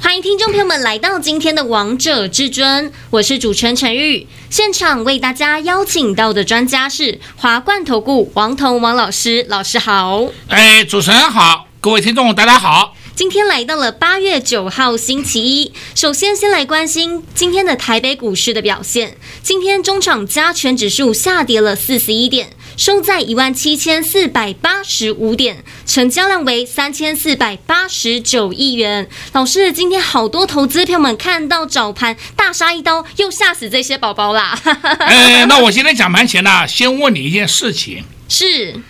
欢迎听众朋友们来到今天的《王者至尊》，我是主持人陈玉。现场为大家邀请到的专家是华冠投顾王彤王老师，老师好。哎，主持人好，各位听众大家好。今天来到了8月9号星期一，首先先来关心今天的台北股市的表现。今天中场加权指数下跌了41点，收在 17,485 点，成交量为 3,489 亿元。老师，今天好多投资票们看到早盘大杀一刀，又吓死这些宝宝啦那我今天讲盘前呢，先问你一件事情，是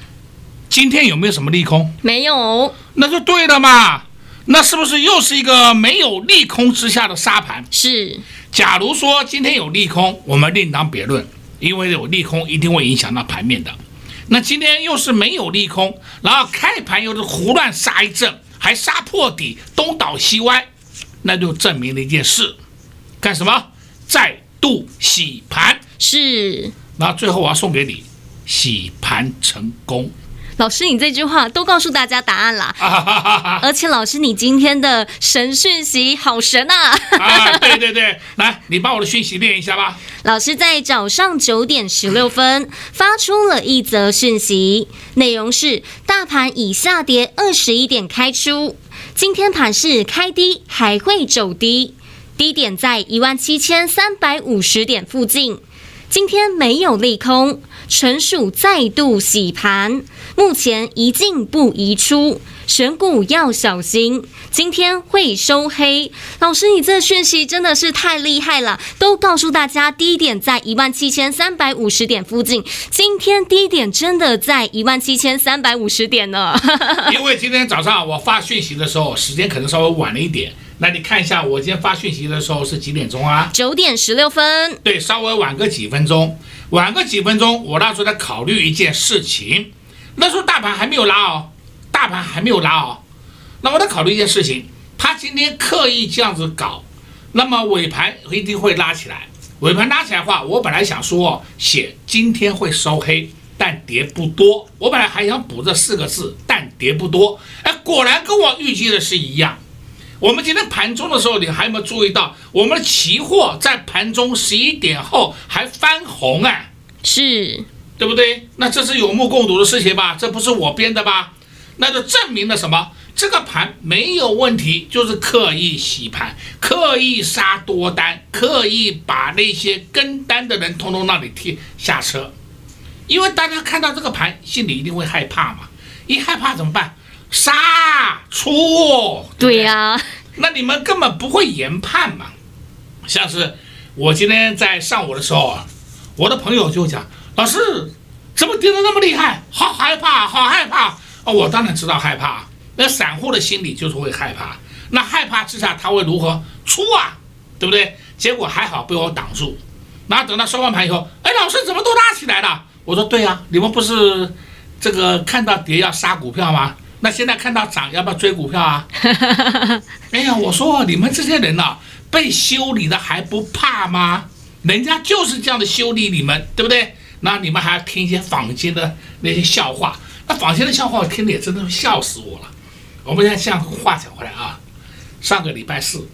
今天有没有什么利空？没有，那就对了嘛。那是不是又是一个没有利空之下的杀盘？是。假如说今天有利空，我们另当别论，因为有利空一定会影响到盘面的。那今天又是没有利空，然后开盘又是胡乱杀一阵，还杀破底，东倒西歪，那就证明了一件事，干什么？再度洗盘。是。那最后我要送给你，洗盘成功。老师，你这句话都告诉大家答案啦！而且老师，你今天的神讯息好神啊！对对对，来，你把我的讯息念一下吧。老师在早上9点16分发出了一则讯息，内容是：大盘已下跌21点开出，今天盘市开低还会走低，低点在 17,350 点附近。今天没有利空，纯属再度洗盘，目前宜进不宜出，选股要小心，今天会收黑。老师，你这讯息真的是太厉害了，都告诉大家低点在 17,350 点附近，今天低点真的在 17,350 点了因为今天早上我发讯息的时候时间可能稍微晚了一点，那你看一下我今天发讯息的时候是几点钟啊？9点16分。对，稍微晚个几分钟，我那时候在考虑一件事情，那时候大盘还没有拉哦，那我在考虑一件事情，他今天刻意这样子搞，那么尾盘一定会拉起来，的话，我本来想说写今天会收黑，但跌不多，我本来还想补这4个字，但跌不多，哎，果然跟我预计的是一样。我们今天盘中的时候，你还有没有注意到我们的期货在盘中11点后还翻红啊？是，对不对？那这是有目共睹的事情吧？这不是我编的吧？那就证明了什么？这个盘没有问题，就是刻意洗盘，刻意杀多单，刻意把那些跟单的人通通让你贴下车，因为大家看到这个盘，心里一定会害怕嘛。一害怕怎么办？杀出，对呀，那你们根本不会研判嘛。像是我今天在上午的时候啊，我的朋友就讲，老师怎么跌得那么厉害，好害怕好害怕。哦，我当然知道害怕，那散户的心理就是会害怕，那害怕之下他会如何出啊，对不对？结果还好被我挡住，然后等到收完盘以后，哎，老师怎么都拉起来了？我说对啊，你们不是这个看到跌要杀股票吗？那现在看到涨要不要追股票啊？哎呀，我说你们这些人啊，被修理的还不怕吗？人家就是这样的修理你们，对不对？那你们还要听一些坊间的那些笑话，那坊间的笑话我听了也真的笑死我了。我们现在像话讲回来啊，上个礼拜四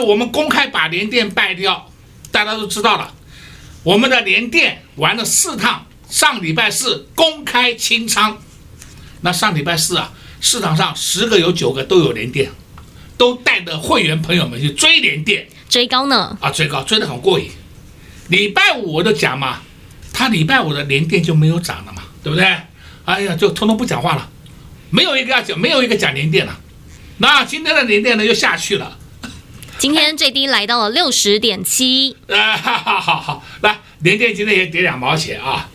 我们公开把联电败掉，大家都知道了，我们的联电玩了4趟，上礼拜四公开清仓。那上礼拜四啊，市场上10个有9个都有联电，都带着会员朋友们去追联电，追高呢啊，追得很过瘾。礼拜五我就讲嘛，他礼拜五的联电就没有涨了嘛，对不对？哎呀，就通通不讲话了，没有一个讲联电了。那今天的联电呢又下去了，今天最低来到了60.7。好，来，联电今天也跌2毛钱啊。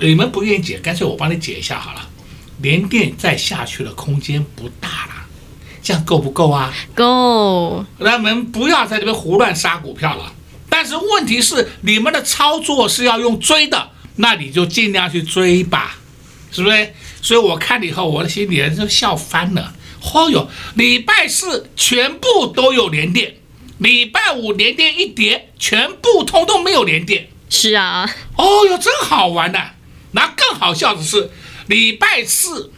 你们不愿意解，干脆我帮你解一下好了。联电再下去的空间不大了，这样够不够啊？够。那我们不要在这边胡乱杀股票了。但是问题是你们的操作是要用追的，那你就尽量去追吧，是不是？所以我看了以后，我的心里人就笑翻了。哦哟，礼拜四全部都有连电，礼拜五连电一跌，全部通通没有连电。是啊，哦哟，真好玩呐、啊！那更好笑的是，礼拜四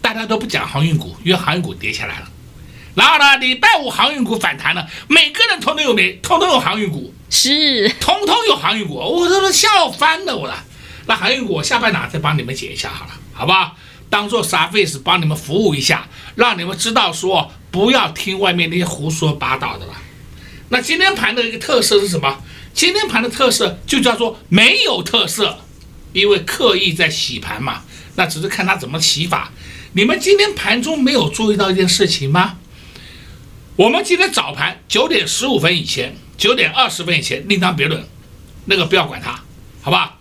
大家都不讲航运股，因为航运股跌下来了。然后呢，礼拜五航运股反弹了，每个人通通有航运股，是，通通有航运股，我都笑翻了我了。那航运股我下半场再帮你们解一下好了，好不好？当做surface帮你们服务一下，让你们知道说不要听外面那些胡说八道的了。那今天盘的一个特色是什么？今天盘的特色就叫做没有特色，因为刻意在洗盘嘛，那只是看他怎么洗法。你们今天盘中没有注意到一件事情吗？我们今天早盘9点15分以前，9点20分以前另当别论，那个不要管它，好吧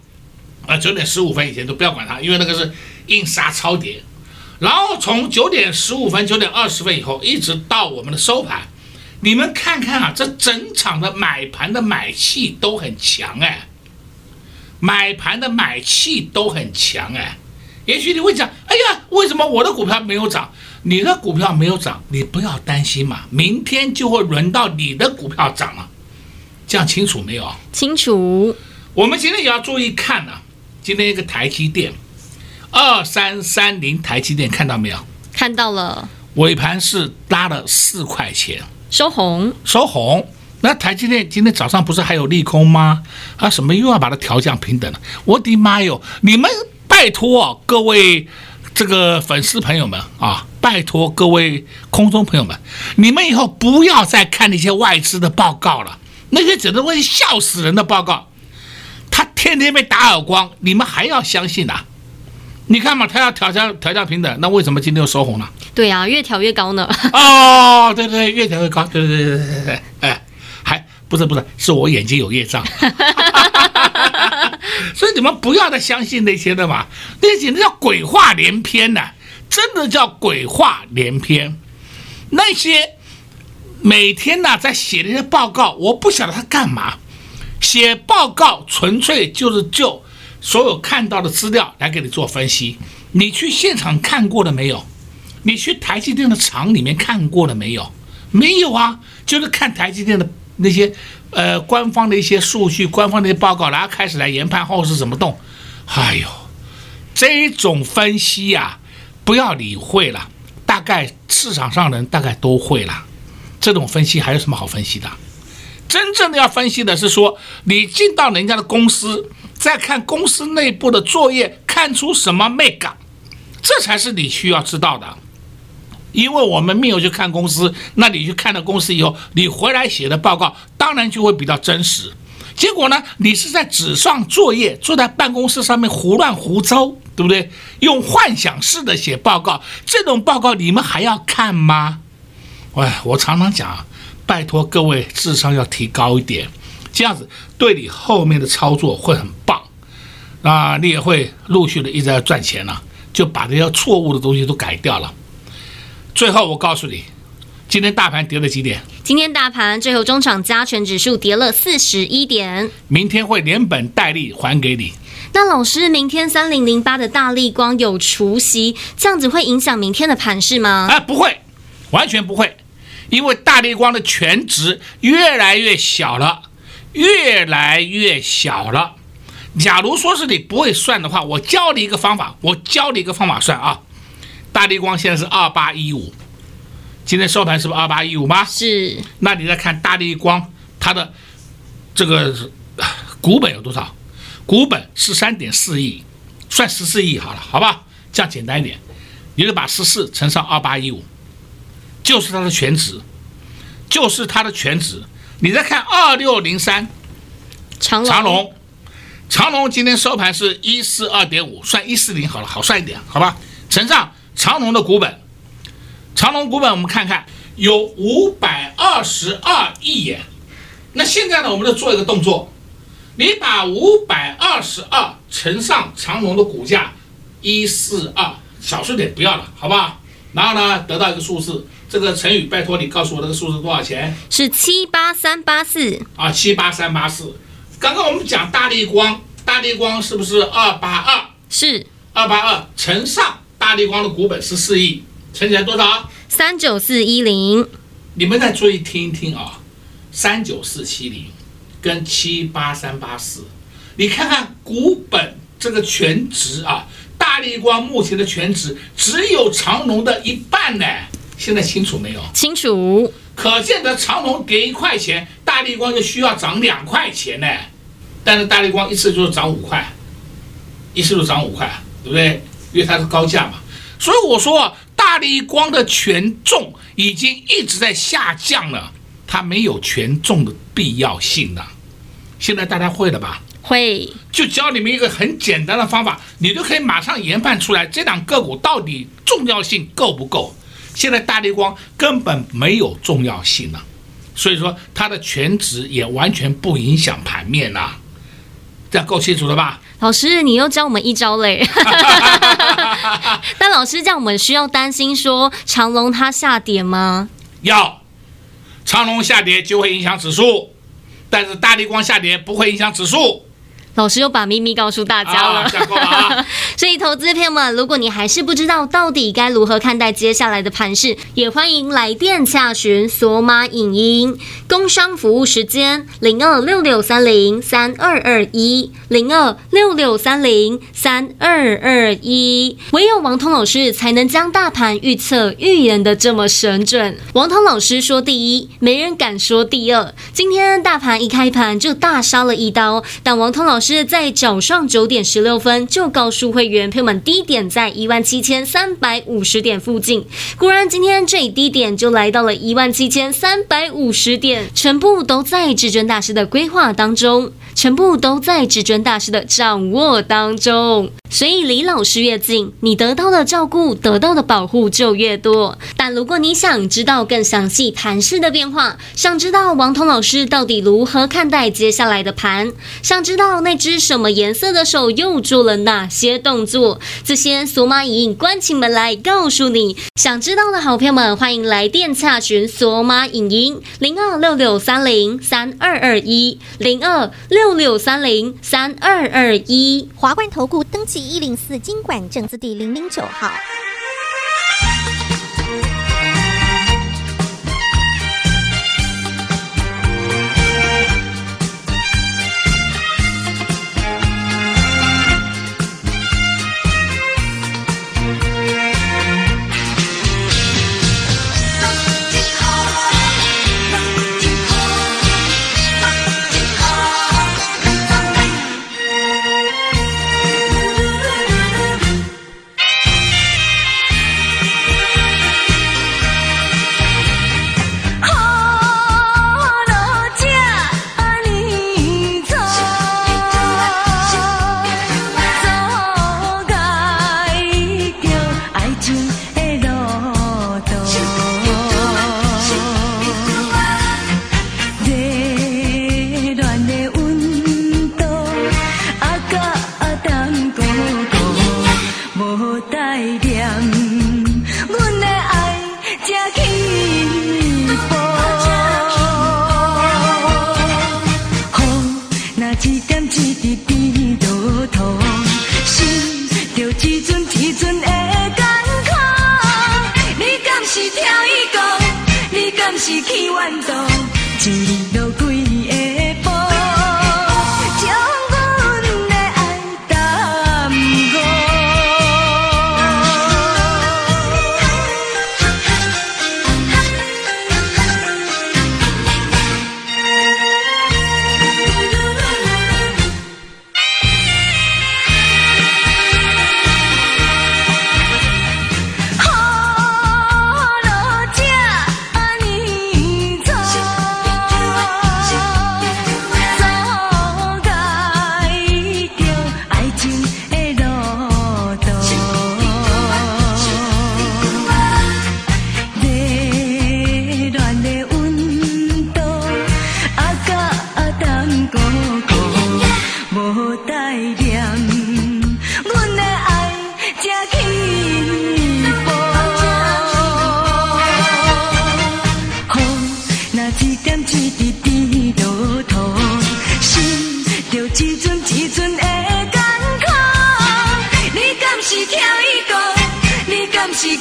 ？9点15分以前都不要管它，因为那个是硬杀超跌。然后从9点15分、9点20分以后，一直到我们的收盘，你们看看啊，这整场的买盘的买气都很强哎，买盘的买气都很强哎。也许你会讲，哎呀，为什么我的股票没有涨？你的股票没有涨，你不要担心嘛，明天就会轮到你的股票涨了，这样清楚没有？清楚。我们今天也要注意看啊，今天一个台积电2330，台积电看到没有？看到了。尾盘是拉了4块钱，收红。收红。那台积电今天早上不是还有利空吗？啊，什么又要把它调降平等了？我的妈哟！你们拜托、啊、各位。这个粉丝朋友们啊，拜托各位空中朋友们，你们以后不要再看那些外资的报告了，那些只能会笑死人的报告，他天天被打耳光，你们还要相信啊？你看嘛，他要调降平等，那为什么今天又收红了？对啊，越调越高呢。哦，对对，越调越高，对，哎，还不是，是我眼睛有业障。所以你们不要再相信那些的嘛，那些简直叫鬼话连篇呐、啊，真的叫鬼话连篇。那些每天呢、啊、在写那些报告，我不晓得他干嘛。写报告纯粹就是就所有看到的资料来给你做分析。你去现场看过了没有？你去台积电的厂里面看过了没有？没有啊，就是看台积电的那些。官方的一些数据，官方的一些报告，然后开始来研判后市怎么动。哎呦，这种分析啊，不要理会了，大概市场上人大概都会了。这种分析还有什么好分析的？真正的要分析的是说，你进到人家的公司，再看公司内部的作业，看出什么mega，这才是你需要知道的。因为我们没有去看公司，那你去看了公司以后，你回来写的报告当然就会比较真实。结果呢，你是在纸上作业，坐在办公室上面胡乱胡诌，对不对？用幻想式的写报告，这种报告你们还要看吗？哎，我常常讲，拜托各位智商要提高一点，这样子对你后面的操作会很棒啊，你也会陆续的一直在赚钱了、啊，就把这些错误的东西都改掉了。最后我告诉你，今天大盘跌了几点？今天大盘最后中场加权指数跌了41点。明天会连本带利还给你。那老师，明天3008的大立光有除息，这样子会影响明天的盘势吗？啊，不会，完全不会，因为大立光的权值越来越小了。假如说是你不会算的话，我教你一个方法算啊。大立光现在是2815，今天收盘是不是2815吗？是。那你再看大立光，它的这个股本有多少？股本13.4亿，算14亿好了，好吧？这样简单一点，你就把14乘上2815，就是它的全值，就是它的全值。你再看2603，长隆，长隆今天收盘是142.5，算140好了，好算一点，好吧？乘上长隆的股本，长隆股本我们看看有522亿耶。那现在呢，我们就做一个动作，你把522乘上长隆的股价142，小数点不要了，好不好？然后呢，得到一个数字这个成语拜托你告诉我这个数字多少钱？是78384啊，78384。刚刚我们讲大立光，大立光是不是282？是282乘上大立光的股本是4亿，乘起来多少？39410。你们再注意听一听啊，39470跟78384，你看看股本这个全值啊。大立光目前的全值只有长荣的一半呢，现在清楚没有？清楚。可见得长荣跌1块钱，大立光就需要涨2块钱呢。但是大立光一次就是涨5块，一次就涨5块，对不对？因为它是高价嘛。所以我说，大立光的权重已经一直在下降了，它没有权重的必要性了。现在大家会了吧？会，就教你们一个很简单的方法，你就可以马上研判出来这两个股到底重要性够不够。现在大立光根本没有重要性了，所以说它的权值也完全不影响盘面了，这样够清楚了吧？老师，你又教我们一招嘞。但老师，这样我们需要担心说长荣它下跌吗？要，长荣下跌就会影响指数，但是大立光下跌不会影响指数。老师又把秘密告诉大家了，所以投资朋友们，如果你还是不知道到底该如何看待接下来的盘势，也欢迎来电洽询索马影音工商服务时间02-6630-3221 02-6630-3221。唯有王通老师才能将大盘预测预言的这么神准。王通老师说第一，没人敢说第二。今天大盘一开盘就大杀了一刀，但王通老师在早上9点16分就告诉会员朋友们，低点在17350点附近。果然，今天这一低点就来到了17350点，全部都在至尊大师的规划当中，全部都在至尊大师的掌握当中。所以离老师越近，你得到的照顾、得到的保护就越多。但如果你想知道更详细盘势的变化，想知道王通老师到底如何看待接下来的盘，想知道那只什么颜色的手又做了哪些动作，这些索马影音关起门来告诉你。想知道的好朋友们，欢迎来电洽询索马影音02-6630-3221 02-6630-3221。华冠投顾登记104金管证字第009号。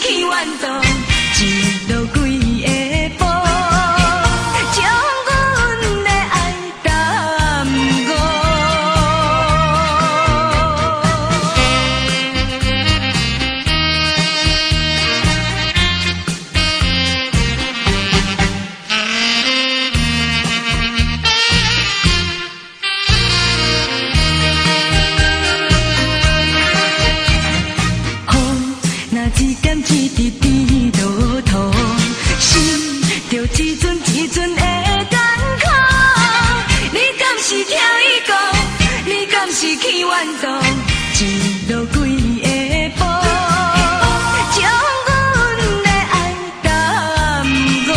去怨妒，一路几下步，将阮的爱耽误。风若一点一滴滴落土，心着一阵一阵的艰苦。你敢是听伊讲？你敢是去怨妒？一路几下步，将阮的爱耽误。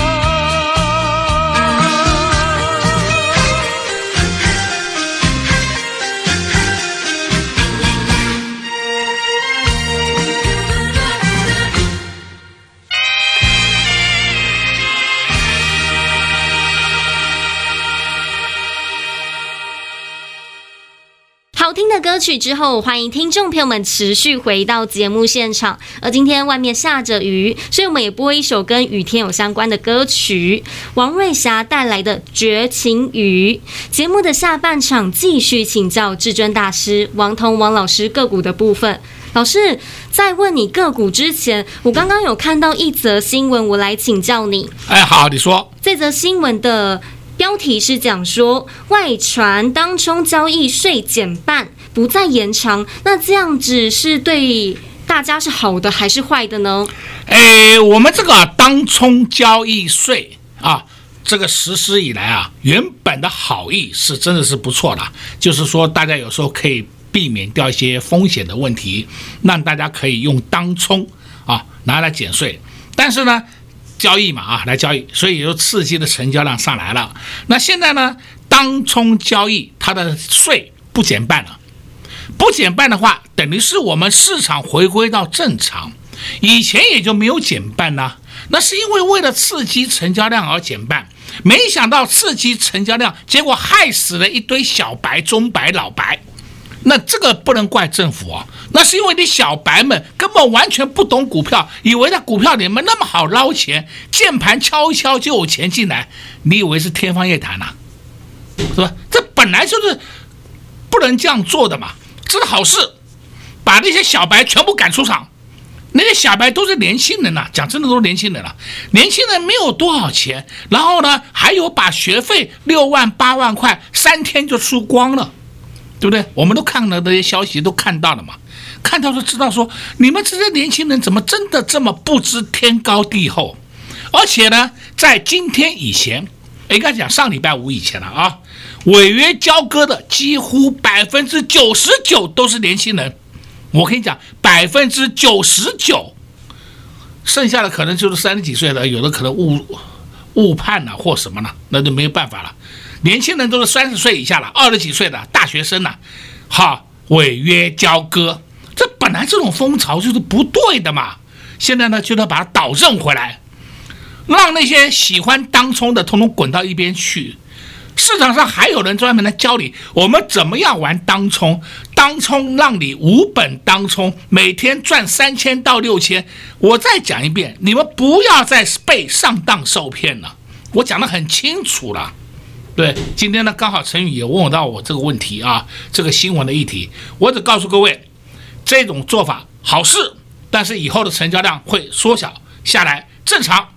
好听的歌曲之后，欢迎听众朋友们持续回到节目现场。而今天外面下着雨，所以我们也播一首跟雨天有相关的歌曲，王瑞霞带来的《绝情雨》。节目的下半场继续请教至尊大师王彤王老师个股的部分。老师，在问你个股之前，我刚刚有看到一则新闻，我来请教你。哎，好，你说。这则新闻的标题是讲说外传当冲交易税减半不再延长，那这样子是对大家是好的还是坏的呢？我们这个当冲交易税啊，这个实施以来啊，原本的好意是真的是不错的，就是说大家有时候可以避免掉一些风险的问题，让大家可以用当冲啊拿来减税，但是呢交易嘛来交易，所以就刺激的成交量上来了。那现在呢，当冲交易它的税不减半了，不减半的话，等于是我们市场回归到正常，以前也就没有减半呢。那是因为为了刺激成交量而减半，没想到刺激成交量，结果害死了一堆小白、中白、老白。那这个不能怪政府啊，那是因为你小白们根本完全不懂股票，以为在股票里面那么好捞钱，键盘敲一敲就有钱进来，你以为是天方夜谭呐，是吧？这本来就是不能这样做的嘛，这是好事，把那些小白全部赶出场。那些小白都是年轻人呐，讲真的都是年轻人了，年轻人没有多少钱，然后呢还有把学费6万8万块3天就输光了。对不对？我们都看了这些消息，都看到了嘛，看到就知道说你们这些年轻人怎么真的这么不知天高地厚。而且呢，在今天以前，应该讲上礼拜五以前了啊，违约交割的几乎99%都是年轻人。我跟你讲，99%，剩下的可能就是30几岁的，有的可能误判了或什么了，那就没有办法了。年轻人都是30岁以下了，20几岁的大学生了，好，违约交割，这本来这种风潮就是不对的嘛。现在呢，就要把它导正回来，让那些喜欢当冲的，统统滚到一边去。市场上还有人专门来教你，我们怎么样玩当冲，当冲让你无本当冲，每天赚3000到6000。我再讲一遍，你们不要再被上当受骗了，我讲得很清楚了。对，今天呢刚好陈宇也问到我这个问题啊，这个新闻的议题，我只告诉各位，这种做法好事，但是以后的成交量会缩小下来，正常，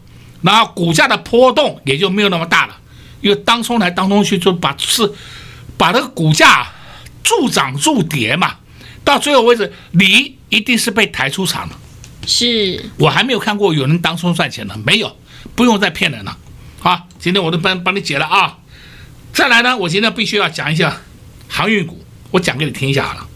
然后股价的波动也就没有那么大了，因为当冲来当冲去，就把这个股价助涨助跌嘛，到最后为止，你一定是被抬出场的。是我还没有看过有人当冲赚钱的，没有，不用再骗人了。好，今天我都帮你解了啊。再来呢，我今天必须要讲一下航运股，我讲给你听一下好了。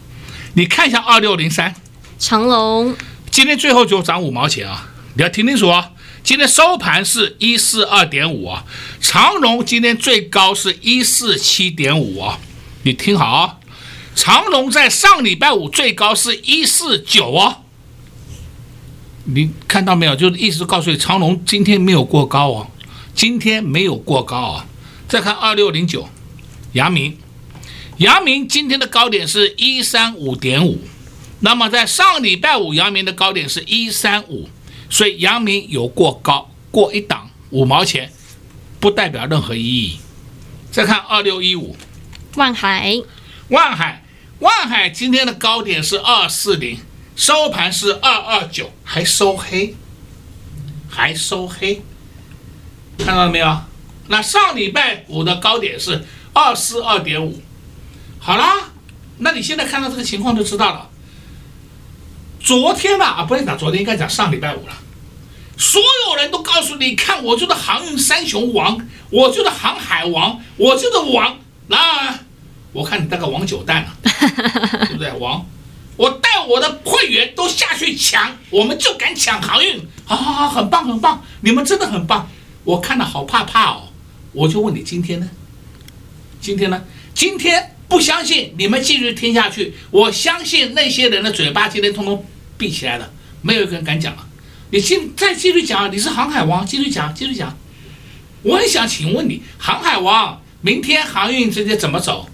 你看一下2603长龙，今天最后就涨5毛钱啊，你要听清楚啊。今天收盘是 142.5 啊，长龙今天最高是 147.5 啊，你听好啊，长龙在上礼拜五最高是149啊，你看到没有？就是意思告诉你，长龙今天没有过高啊，今天没有过高啊。再看2609，阳明今天的高点是 135.5， 那么在上礼拜五阳明的高点是135，所以阳明有过高，过一档5毛钱，不代表任何意义。再看2615，万海今天的高点是240，收盘是229，还收黑，还收黑，看到了没有？那上礼拜五的高点是242.5。好啦，那你现在看到这个情况就知道了。昨天吧，不能讲昨天，应该讲上礼拜五了。所有人都告诉你，看我就是航运三雄王，我就是航海王，我就是王。那我看你大概王九蛋了，对不对？王，我带我的会员都下去抢，我们就敢抢航运。好好好，很棒很棒，你们真的很棒。我看了好怕怕哦。我就问你，今天呢？今天呢？今天。不相信你们继续听下去，我相信那些人的嘴巴今天通通闭起来了，没有一个人敢讲了。你再继续讲，你是航海王，继续讲，继续讲。我很想请问你，航海王明天航运这些怎么走？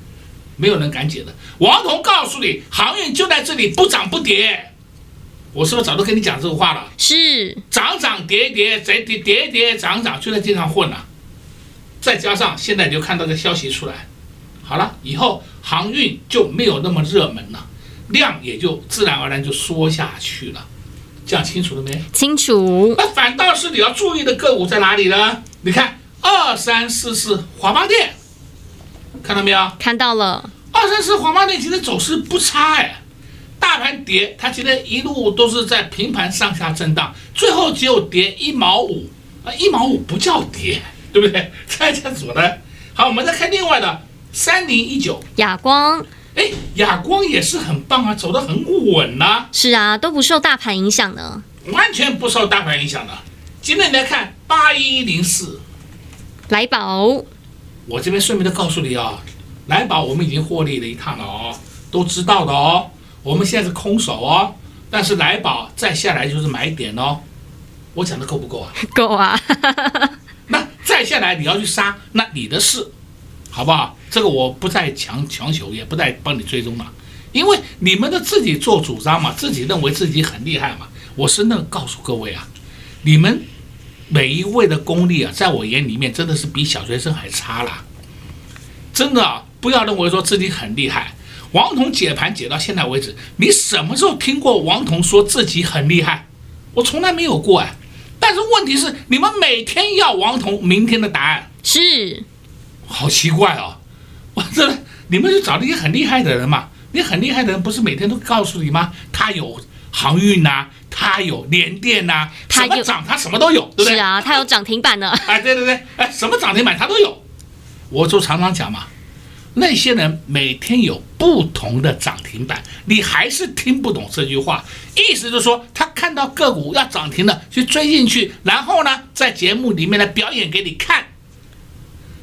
没有人敢解的。王彤告诉你，航运就在这里，不涨不跌。我是不是早都跟你讲这个话了？是，涨涨跌跌，跌跌涨涨，就在街上混了。再加上现在你就看到个消息出来。好了，以后航运就没有那么热门了，量也就自然而然就缩下去了。这样清楚了没？清楚。那反倒是你要注意的个股在哪里呢？你看2344华邦电，看到没有？看到了。2344华邦电今天走势不差哎，大盘跌，它今天一路都是在平盘上下震荡，最后只有跌1毛5，1毛5不叫跌，对不对？这叫什么呢？好，我们再看另外的。3019亚光，哎，亚光也是很棒啊，走得很稳啊。是啊，都不受大盘影响的，完全不受大盘影响的。今天你来看81104，来宝，我这边顺便的告诉你啊，来宝我们已经获利了一趟了哦，都知道的哦。我们现在是空手哦，但是来宝再下来就是买点哦。我讲的够不够啊？够啊。那再下来你要去杀，那你的事。好不好？这个我不再强求，也不再帮你追踪嘛，因为你们的自己做主张嘛，自己认为自己很厉害嘛。我深深告诉各位啊，你们每一位的功力啊，在我眼里面真的是比小学生还差啦。真的啊，不要认为说自己很厉害。王彤解盘解到现在为止，你什么时候听过王彤说自己很厉害？我从来没有过哎。但是问题是，你们每天要王彤明天的答案是。好奇怪哦，我真的，你们就找那些很厉害的人嘛，那很厉害的人不是每天都告诉你吗？他有航运呐，他有联电呐，什么涨他什么都有，对不对？是啊，他有涨停板的。哎，对对对，哎，什么涨停板他都有。我就常常讲嘛，那些人每天有不同的涨停板，你还是听不懂这句话，意思就是说他看到个股要涨停了，去追进去，然后呢，在节目里面来表演给你看。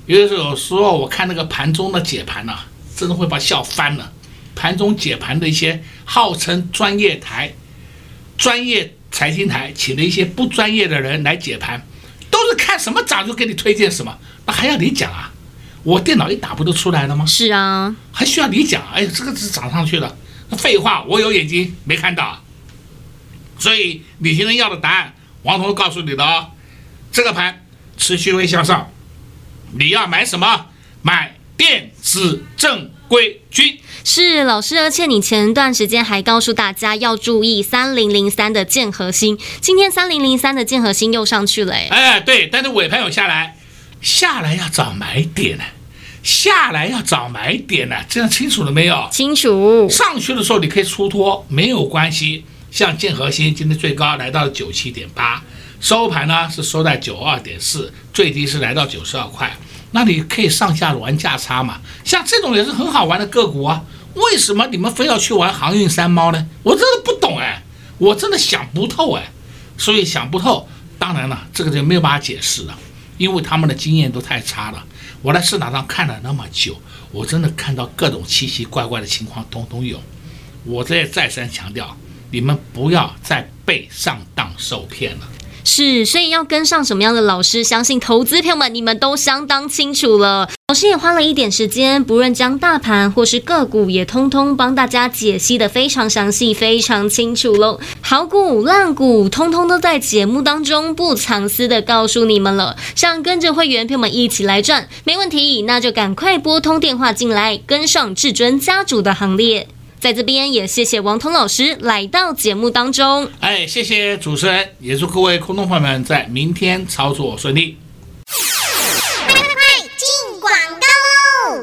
有时候我看那个盘中的解盘呢，真的会把笑翻了。盘中解盘的一些号称专业台、专业财经台请了一些不专业的人来解盘，都是看什么涨就给你推荐什么，那还要你讲啊？我电脑一打不就出来了吗？是啊，还需要你讲？哎呀，这个是涨上去了，那废话，我有眼睛没看到啊。所以你今天要的答案，王彤告诉你的啊，这个盘持续会向上。你要买什么？买电子正规军。是老师，而且你前段时间还告诉大家要注意3003的建和兴，今天3003的建和兴又上去了哎。哎，对，但是尾盘有下来，下来要找买点呢，下来要找买点呢，这样清楚了没有？清楚。上去的时候你可以出脱，没有关系。像建和兴今天最高来到了97.8。收盘呢是收在92.4，最低是来到92块，那你可以上下玩价差嘛，像这种也是很好玩的个股啊。为什么你们非要去玩航运三猫呢？我真的不懂哎，我真的想不透哎，所以想不透，当然了，这个就没有办法解释了，因为他们的经验都太差了。我在市场上看了那么久，我真的看到各种奇奇怪怪的情况，通通有。我这也再三强调，你们不要再被上当受骗了。是，所以要跟上什么样的老师，相信投资朋友们你们都相当清楚了。老师也花了一点时间，不论将大盘或是个股也通通帮大家解析的非常详细、非常清楚喽。好股、烂股，通通都在节目当中不藏私的告诉你们了。想跟着会员朋友们一起来赚，没问题，那就赶快拨通电话进来，跟上至尊家族的行列。在这边也谢谢王彤老师来到节目当中，哎，谢谢主持人，也祝各位空中朋友们在明天操作顺利。快快快进广告喽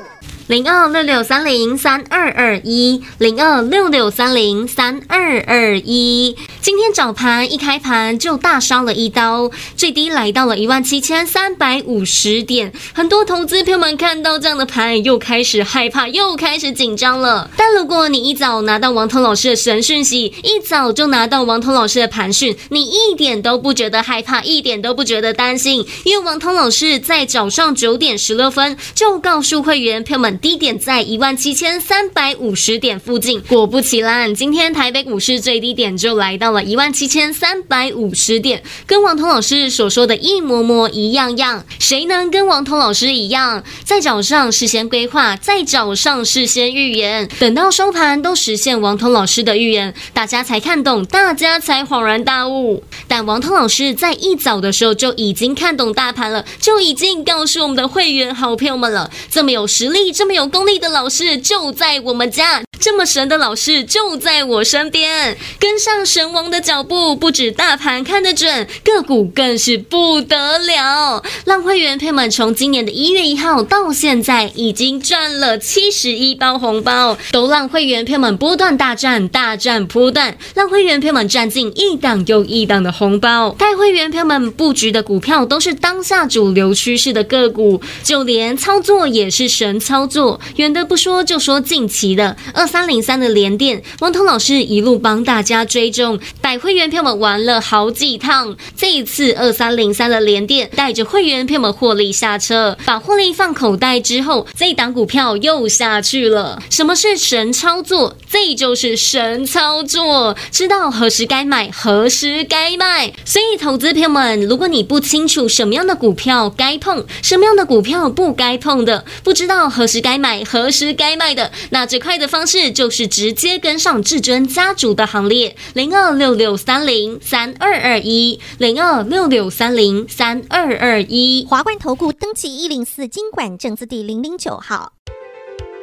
！02-6630-3221，02-6630-3221。今天早盘一开盘就大杀了一刀，最低来到了17350点。很多投资朋友们看到这样的盘，又开始害怕，又开始紧张了。但如果你一早拿到王彤老师的神讯息，一早就拿到王彤老师的盘讯，你一点都不觉得害怕，一点都不觉得担心，因为王彤老师在早上9点16分就告诉会员朋友们。低点在17350点附近，果不其然，今天台北股市最低点就来到了17350点，跟王彤老师所说的一模一样样。谁能跟王彤老师一样，在早上事先规划，在早上事先预言，等到收盘都实现王彤老师的预言，大家才看懂，大家才恍然大悟。但王彤老师在一早的时候就已经看懂大盘了，就已经告诉我们的会员好朋友们了，这么有实力，这么有功力的老师就在我们家，这么神的老师就在我身边，跟上神王的脚步，不止大盘看得准，个股更是不得了。让会员朋友们从今年的1月1号到现在已经赚了71包红包，都让会员朋友们波段大战，大战波段，让会员朋友们占尽一档又一档的红包。带会员朋友们布局的股票都是当下主流趋势的个股，就连操作也是神操作。远的不说，就说近期的2303的联电，王彤老师一路帮大家追踪，带会员朋友们玩了好几趟。这一次2303的联电带着会员朋友们获利下车，把获利放口袋之后，这一档股票又下去了。什么是神操作？这就是神操作，知道何时该买，何时该卖。所以投资朋友们，如果你不清楚什么样的股票该碰，什么样的股票不该碰的，不知道何时该买，何时该卖的，那最快的方式就是直接跟上至尊家族的行列，02-6630-3221，02-6630-3221。华冠投顾登记104金管证字第009号。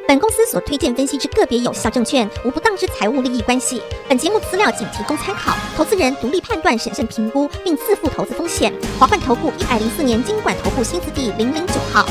本公司所推荐分析之个别有效证券，无不当之财务利益关系。本节目资料仅提供参考，投资人独立判断、审慎评估，并自负投资风险。华冠投顾104年金管投顾新字第009号。